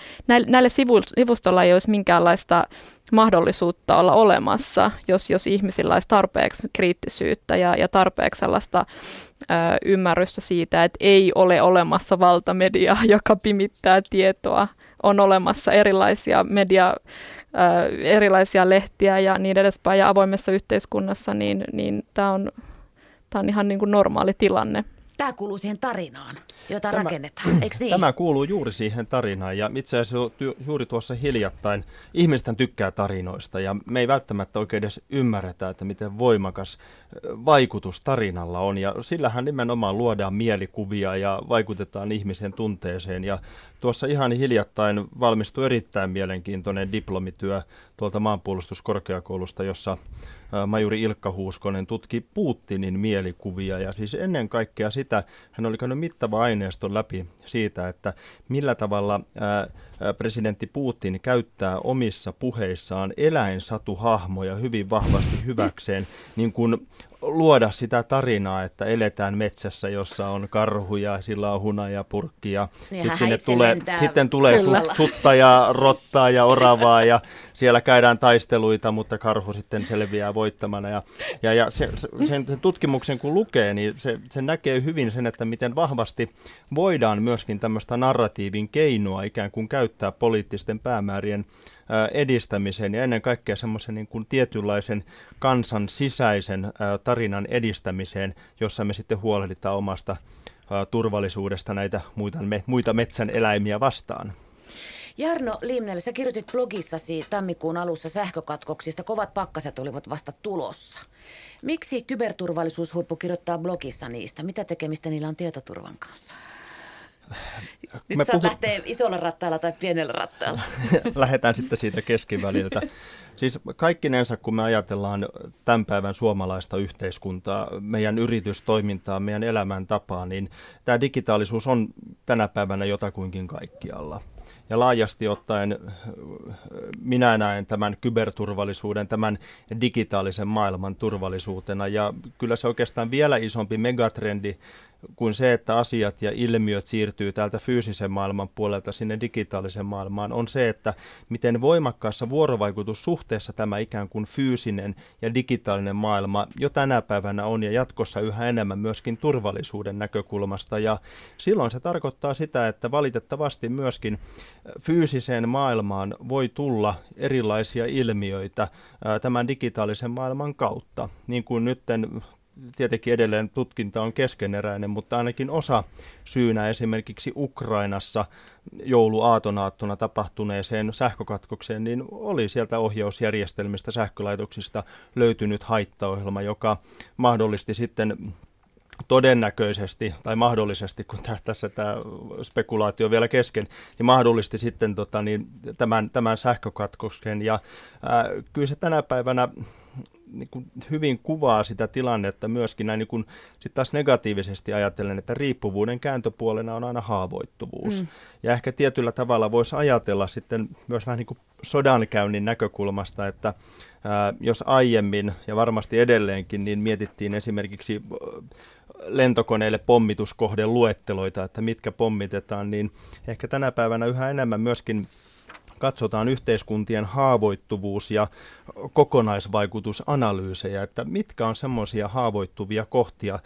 näille sivustolla ei olisi minkäänlaista mahdollisuutta olla olemassa, jos, jos ihmisillä olisi tarpeeksi kriittisyyttä ja, ja tarpeeksi sellaista ö, ymmärrystä siitä, että ei ole olemassa valtamediaa, joka pimittää tietoa. On olemassa erilaisia media, ö, erilaisia lehtiä ja niin edespäin, ja avoimessa yhteiskunnassa, niin, niin tämä on, tää on ihan niin kuin normaali tilanne. Tämä kuuluu siihen tarinaan, jota tämä, rakennetaan, eikö niin? Tämä kuuluu juuri siihen tarinaan, ja itse asiassa juuri tuossa hiljattain ihmisten tykkää tarinoista, ja me ei välttämättä oikein edes ymmärretä, että miten voimakas vaikutus tarinalla on, ja sillähän nimenomaan luodaan mielikuvia ja vaikutetaan ihmisen tunteeseen, ja tuossa ihan hiljattain valmistui erittäin mielenkiintoinen diplomityö tuolta maanpuolustuskorkeakoulusta, jossa majuri Ilkka Huuskonen tutki Putinin mielikuvia, ja siis ennen kaikkea sitä hän oli käynyt mittava aineiston läpi siitä, että millä tavalla presidentti Putin käyttää omissa puheissaan eläinsatuhahmoja hyvin vahvasti hyväkseen, niin kuin luoda sitä tarinaa, että eletään metsässä, jossa on karhuja, sillä on hunajapurkki ja sitten tulee, sitten tulee sutta ja rottaa ja oravaa ja siellä käydään taisteluita, mutta karhu sitten selviää voittamana. Ja, ja, ja se, sen, sen tutkimuksen kun lukee, niin se, se näkee hyvin sen, että miten vahvasti voidaan myöskin tämmöistä narratiivin keinoa ikään kuin käyttää poliittisten päämäärien edistämiseen ja ennen kaikkea semmoisen niin kuin tietynlaisen kansan sisäisen tarinan edistämiseen, jossa me sitten huolehditaan omasta turvallisuudesta näitä muita, muita metsän eläimiä vastaan. Jarno Limnéll, sä kirjoitit blogissasi tammikuun alussa sähkökatkoksista. Kovat pakkaset olivat vasta tulossa. Miksi kyberturvallisuushuippu kirjoittaa blogissa niistä? Mitä tekemistä niillä on tietoturvan kanssa? Nyt me saa puhut... lähtee isolla rattailla tai pienellä rattailla. Lähdetään sitten siitä keskiväliltä. Siis kaikkinensa, kun me ajatellaan tämän päivän suomalaista yhteiskuntaa, meidän yritystoimintaa, meidän elämäntapaa, niin tämä digitaalisuus on tänä päivänä jotakuinkin kaikkialla. Ja laajasti ottaen minä näen tämän kyberturvallisuuden, tämän digitaalisen maailman turvallisuutena. Ja kyllä se oikeastaan vielä isompi megatrendi kuin se, että asiat ja ilmiöt siirtyy täältä fyysisen maailman puolelta sinne digitaaliseen maailmaan, on se, että miten voimakkaassa vuorovaikutussuhteessa tämä ikään kuin fyysinen ja digitaalinen maailma jo tänä päivänä on ja jatkossa yhä enemmän myöskin turvallisuuden näkökulmasta. Ja silloin se tarkoittaa sitä, että valitettavasti myöskin fyysiseen maailmaan voi tulla erilaisia ilmiöitä tämän digitaalisen maailman kautta, niin kuin nyt tietenkin edelleen tutkinta on keskeneräinen, mutta ainakin osa syynä esimerkiksi Ukrainassa jouluaatonaattona tapahtuneeseen sähkökatkokseen, niin oli sieltä ohjausjärjestelmistä, sähkölaitoksista löytynyt haittaohjelma, joka mahdollisti sitten todennäköisesti tai mahdollisesti, kun tässä tämä spekulaatio on vielä kesken, niin mahdollisti sitten tota, niin tämän, tämän sähkökatkoksen. Ja ää, kyllä se tänä päivänä niin kuin hyvin kuvaa sitä tilannetta myöskin näin niin kuin sit taas negatiivisesti ajatellen, että riippuvuuden kääntöpuolena on aina haavoittuvuus. Mm. Ja ehkä tietyllä tavalla voisi ajatella sitten myös vähän niin kuin sodankäynnin näkökulmasta, että ää, jos aiemmin ja varmasti edelleenkin, niin mietittiin esimerkiksi lentokoneille pommituskohden luetteloita, että mitkä pommitetaan, niin ehkä tänä päivänä yhä enemmän myöskin katsotaan yhteiskuntien haavoittuvuus- ja kokonaisvaikutusanalyysejä, että mitkä on semmoisia haavoittuvia kohtia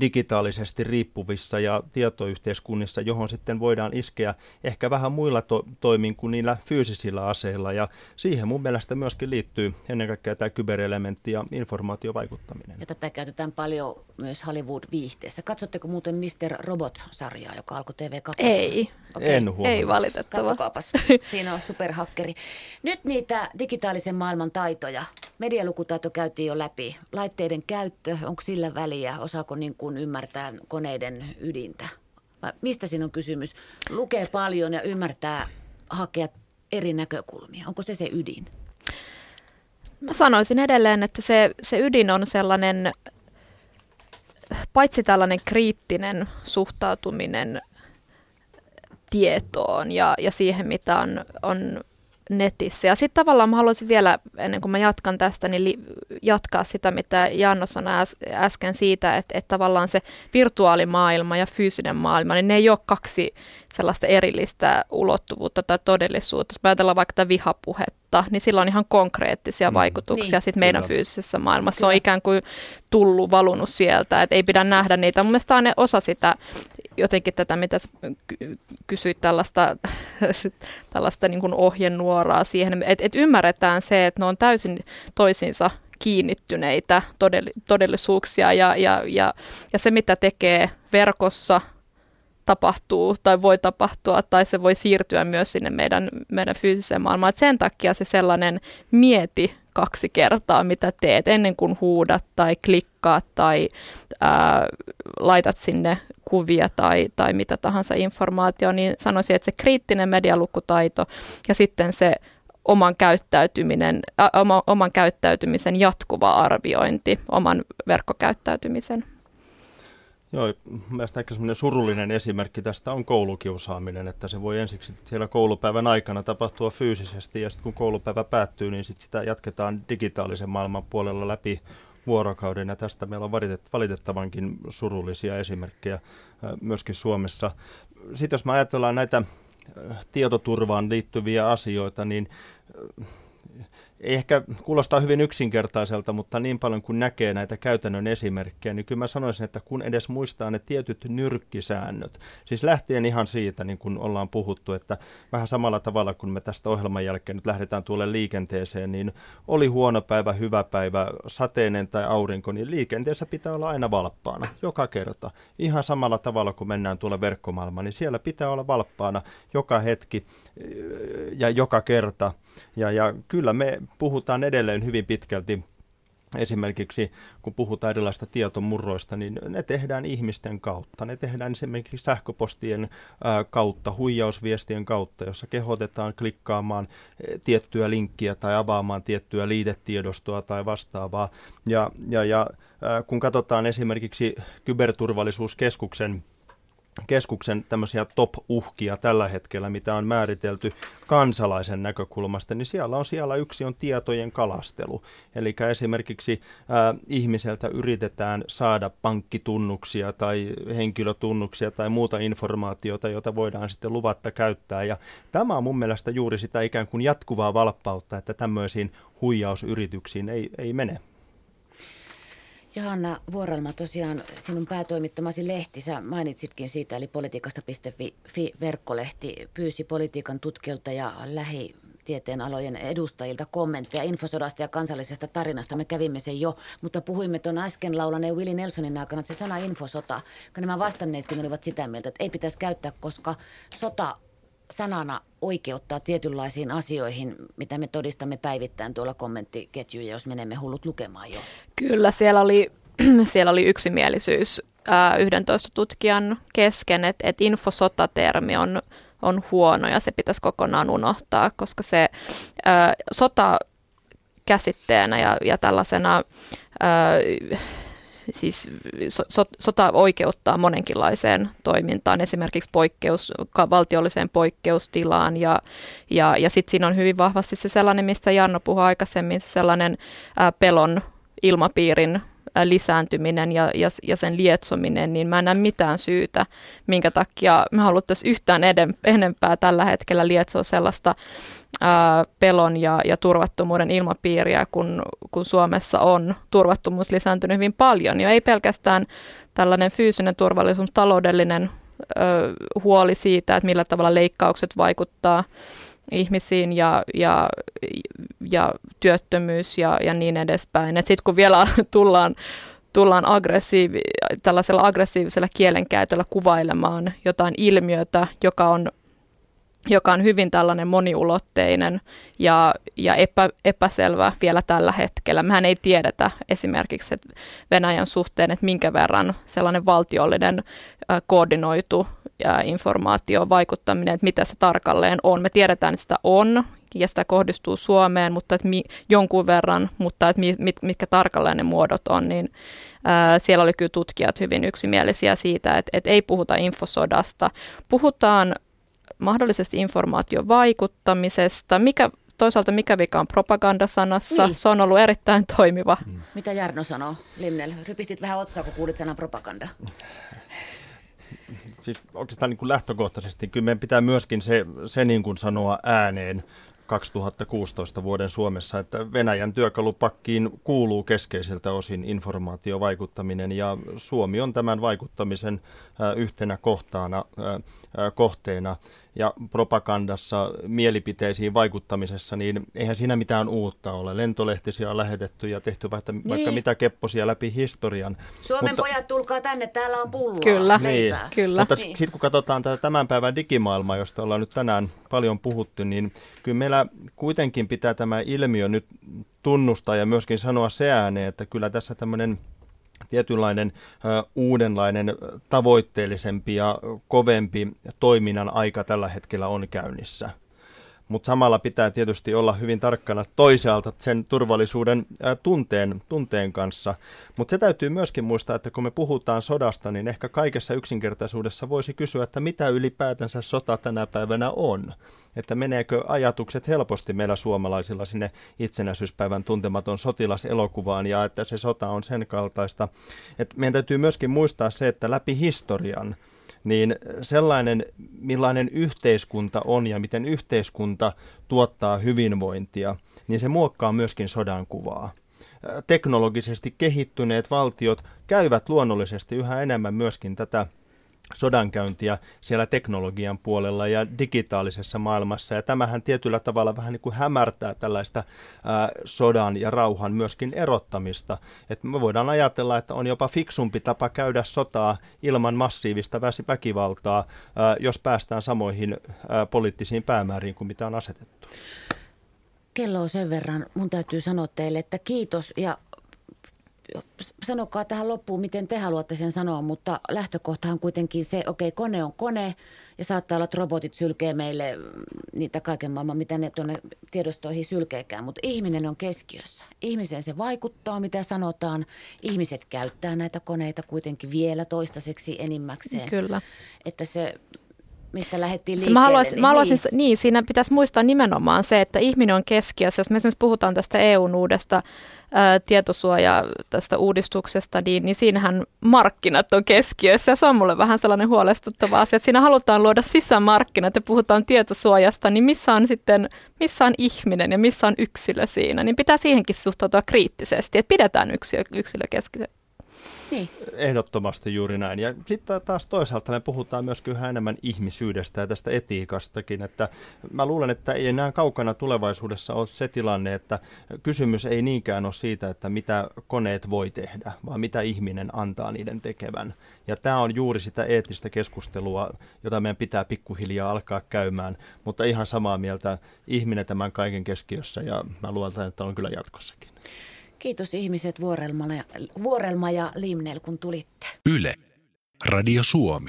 digitaalisesti riippuvissa ja tietoyhteiskunnissa, johon sitten voidaan iskeä ehkä vähän muilla to- toimin kuin niillä fyysisillä aseilla. Ja siihen mun mielestä myöskin liittyy ennen kaikkea tämä kyberelementti ja informaatiovaikuttaminen. Ja tätä käytetään paljon myös Hollywood-viihteessä. Katsotteko muuten mister Robot-sarjaa, joka alkoi T V kaksi? Ei, okay. En huomata. Ei valitettavasti. Katsokaapas. Siinä on superhakkeri. Nyt niitä digitaalisen maailman taitoja. Medialukutaito käytiin jo läpi. Laitteiden käyttö, onko sillä väliä? Osaako niin kuin ymmärtää koneiden ydintä? Vai mistä siinä on kysymys? Lukee paljon ja ymmärtää hakea eri näkökulmia. Onko se se ydin? Mä sanoisin edelleen, että se, se ydin on sellainen, paitsi tällainen kriittinen suhtautuminen tietoon ja, ja siihen, mitä on, on netissä. Ja sitten tavallaan mä haluaisin vielä, ennen kuin mä jatkan tästä, niin li- jatkaa sitä, mitä Jarno sanoi äs- äsken siitä, että, että tavallaan se virtuaalimaailma ja fyysinen maailma, niin ne ei ole kaksi sellaista erillistä ulottuvuutta tai todellisuutta. Jos ajatellaan vaikka tätä vihapuhetta, niin sillä on ihan konkreettisia mm. vaikutuksia niin, sit meidän kyllä. fyysisessä maailmassa. Kyllä. Se on ikään kuin tullut, valunut sieltä, että ei pidä nähdä niitä. Mun mielestä tämä on ne osa sitä, jotenkin tätä, mitä kysyit, tällaista, tällaista niin kuin ohjenuoraa siihen, että et ymmärretään se, että ne on täysin toisiinsa kiinnittyneitä todellisuuksia ja, ja, ja, ja se, mitä tekee verkossa, tapahtuu tai voi tapahtua tai se voi siirtyä myös sinne meidän, meidän fyysiseen maailmaan. Et sen takia se sellainen mieti kaksi kertaa, mitä teet ennen kuin huudat tai klikkaat tai ää, laitat sinne kuvia tai, tai mitä tahansa informaatio, niin sanoisin, että se kriittinen medialukutaito ja sitten se oman käyttäytyminen, ä, oma, oman käyttäytymisen jatkuva arviointi, oman verkkokäyttäytymisen. Joo, mielestäni ehkä semmoinen surullinen esimerkki tästä on koulukiusaaminen, että se voi ensiksi siellä koulupäivän aikana tapahtua fyysisesti ja sitten kun koulupäivä päättyy, niin sit sitä jatketaan digitaalisen maailman puolella läpi vuorokauden ja tästä meillä on valitettavankin surullisia esimerkkejä myöskin Suomessa. Sitten jos me ajatellaan näitä tietoturvaan liittyviä asioita, niin ehkä kuulostaa hyvin yksinkertaiselta, mutta niin paljon kuin näkee näitä käytännön esimerkkejä, niin kyllä mä sanoisin, että kun edes muistaa ne tietyt nyrkkisäännöt, siis lähtien ihan siitä, niin kuin ollaan puhuttu, että vähän samalla tavalla kuin me tästä ohjelman jälkeen nyt lähdetään tuolle liikenteeseen, niin oli huono päivä, hyvä päivä, sateinen tai aurinko, niin liikenteessä pitää olla aina valppaana, joka kerta. Ihan samalla tavalla kuin mennään tuolla verkkomaailmaan, niin siellä pitää olla valppaana joka hetki ja joka kerta. Ja, ja kyllä me puhutaan edelleen hyvin pitkälti, esimerkiksi kun puhutaan erilaisista tietomurroista, niin ne tehdään ihmisten kautta. Ne tehdään esimerkiksi sähköpostien kautta, huijausviestien kautta, jossa kehotetaan klikkaamaan tiettyä linkkiä tai avaamaan tiettyä liitetiedostoa tai vastaavaa. Ja, ja, ja kun katsotaan esimerkiksi kyberturvallisuuskeskuksen, keskuksen tämmöisiä top-uhkia tällä hetkellä, mitä on määritelty kansalaisen näkökulmasta, niin siellä on siellä yksi on tietojen kalastelu. Eli esimerkiksi ä, ihmiseltä yritetään saada pankkitunnuksia tai henkilötunnuksia tai muuta informaatiota, jota voidaan sitten luvatta käyttää. Ja tämä on mun mielestä juuri sitä ikään kuin jatkuvaa valppautta, että tämmöisiin huijausyrityksiin ei, ei mene. Johanna Vuorelma, tosiaan sinun päätoimittamasi lehti, sä mainitsitkin siitä, eli politiikasta piste fi-verkkolehti pyysi politiikan tutkijoilta ja lähitieteen alojen edustajilta kommentteja infosodasta ja kansallisesta tarinasta. Me kävimme sen jo, mutta puhuimme tuon äsken laulaneen Willi Nelsonin aikana, että se sana infosota, kun nämä vastanneetkin olivat sitä mieltä, että ei pitäisi käyttää, koska sota sanana oikeuttaa tietynlaisiin asioihin, mitä me todistamme päivittäin tuolla kommenttiketjuja, jos menemme hullut lukemaan jo. Kyllä, siellä oli, siellä oli yksimielisyys äh, yksitoista tutkijan kesken, että et infosota-termi on, on huono ja se pitäisi kokonaan unohtaa, koska se äh, sota käsitteenä ja, ja tällaisena äh, Siis sota oikeuttaa monenkinlaiseen toimintaan, esimerkiksi poikkeus, valtiolliseen poikkeustilaan ja, ja, ja sitten siinä on hyvin vahvasti se sellainen, mistä Jarno puhui aikaisemmin, se sellainen ää, pelon ilmapiirin ää, lisääntyminen ja, ja, ja sen lietsominen, niin mä en näe mitään syytä, minkä takia me haluttaisiin yhtään eden, enempää tällä hetkellä lietsoa sellaista Ää, pelon ja, ja turvattomuuden ilmapiiriä, kun, kun Suomessa on turvattomuus lisääntynyt hyvin paljon. Ja ei pelkästään tällainen fyysinen turvallisuus, taloudellinen ää, huoli siitä, että millä tavalla leikkaukset vaikuttaa ihmisiin ja, ja, ja työttömyys ja, ja niin edespäin. Et sit kun vielä tullaan tullaan aggressiivi, tällaisella aggressiivisella kielenkäytöllä kuvailemaan jotain ilmiötä, joka on joka on hyvin tällainen moniulotteinen ja, ja epä, epäselvä vielä tällä hetkellä. Mehän ei tiedetä esimerkiksi Venäjän suhteen, että minkä verran sellainen valtiollinen äh, koordinoitu äh, informaatio vaikuttaminen, että mitä se tarkalleen on. Me tiedetään, että sitä on ja sitä kohdistuu Suomeen, mutta että mi, jonkun verran, mutta että mit, mitkä tarkalleen ne muodot on, niin äh, siellä oli kyllä tutkijat hyvin yksimielisiä siitä, että, että ei puhuta infosodasta. Puhutaan mahdollisesti informaation vaikuttamisesta, mikä toisaalta mikä vika on propagandasanassa. Niin. Se on ollut erittäin toimiva. Mm. Mitä Jarno sanoo, Limnéll? Rypistit vähän otsaa, kun kuulit sanan propaganda. Siis oikeastaan niin kuin lähtökohtaisesti kyllä meidän pitää myöskin se, se niin kuin sanoa ääneen kaksituhattakuusitoista vuoden Suomessa, että Venäjän työkalupakkiin kuuluu keskeisiltä osin informaatiovaikuttaminen ja Suomi on tämän vaikuttamisen yhtenä kohtaana, kohteena. Ja propagandassa, mielipiteisiin vaikuttamisessa, niin eihän siinä mitään uutta ole. Lentolehtisiä on lähetetty ja tehty vaikka, niin. vaikka mitä kepposia läpi historian. Suomen Mutta, pojat, tulkaa tänne, täällä on pullua. Kyllä, niin. kyllä. Mutta niin. sitten kun katsotaan tätä tämän päivän digimaailmaa, josta ollaan nyt tänään paljon puhuttu, niin kyllä meillä kuitenkin pitää tämä ilmiö nyt tunnustaa ja myöskin sanoa se ääneen, että kyllä tässä tämmöinen tietynlainen uh, uudenlainen tavoitteellisempi ja kovempi toiminnan aika tällä hetkellä on käynnissä. Mutta samalla pitää tietysti olla hyvin tarkkana toisaalta sen turvallisuuden ää, tunteen, tunteen kanssa. Mutta se täytyy myöskin muistaa, että kun me puhutaan sodasta, niin ehkä kaikessa yksinkertaisuudessa voisi kysyä, että mitä ylipäätänsä sota tänä päivänä on. Että meneekö ajatukset helposti meillä suomalaisilla sinne itsenäisyyspäivän tuntematon sotilaselokuvaan ja että se sota on sen kaltaista. Että meidän täytyy myöskin muistaa se, että läpi historian, niin sellainen, millainen yhteiskunta on ja miten yhteiskunta tuottaa hyvinvointia, niin se muokkaa myöskin sodan kuvaa. Teknologisesti kehittyneet valtiot käyvät luonnollisesti yhä enemmän myöskin tätä sodankäyntiä siellä teknologian puolella ja digitaalisessa maailmassa. Ja tämähän tietyllä tavalla vähän niin kuin hämärtää tällaista ää, sodan ja rauhan myöskin erottamista. Et me voidaan ajatella, että on jopa fiksumpi tapa käydä sotaa ilman massiivista väkivaltaa, ää, jos päästään samoihin ää, poliittisiin päämääriin kuin mitä on asetettu. Kello on sen verran. Mun täytyy sanoa teille, että kiitos ja sanokaa tähän loppuun, miten te haluatte sen sanoa, mutta lähtökohtahan kuitenkin se, okei, okay, kone on kone ja saattaa olla, että robotit sylkee meille niitä kaiken maailman, mitä ne tuonne tiedostoihin sylkeekään, mutta ihminen on keskiössä. Ihmiseen se vaikuttaa, mitä sanotaan. Ihmiset käyttää näitä koneita kuitenkin vielä toistaiseksi enimmäkseen. Kyllä. Että se... Mistä lähdettiin liikkeelle. Mä haluaisin, niin, mä haluaisin, niin, siinä pitäisi muistaa nimenomaan se, että ihminen on keskiössä. Jos me esimerkiksi puhutaan tästä E U:n uudesta ää, tietosuoja tästä uudistuksesta, niin, niin siinähän markkinat on keskiössä. Se on mulle vähän sellainen huolestuttava asia, että siinä halutaan luoda sisämarkkinat ja puhutaan tietosuojasta, niin missä on sitten, missä on ihminen ja missä on yksilö siinä, niin pitää siihenkin suhtautua kriittisesti, että pidetään yksilö, yksilö keskiössä. Niin. Ehdottomasti juuri näin. Ja sitten taas toisaalta me puhutaan myös kyllä enemmän ihmisyydestä ja tästä etiikastakin. Että mä luulen, että ei enää kaukana tulevaisuudessa ole se tilanne, että kysymys ei niinkään ole siitä, että mitä koneet voi tehdä, vaan mitä ihminen antaa niiden tekevän. Ja tämä on juuri sitä eettistä keskustelua, jota meidän pitää pikkuhiljaa alkaa käymään. Mutta ihan samaa mieltä ihminen tämän kaiken keskiössä ja mä luulen, että on kyllä jatkossakin. Kiitos ihmiset Vuorelma ja, Vuorelma ja Limnéll, kun tulitte. Yle, Radio Suomi.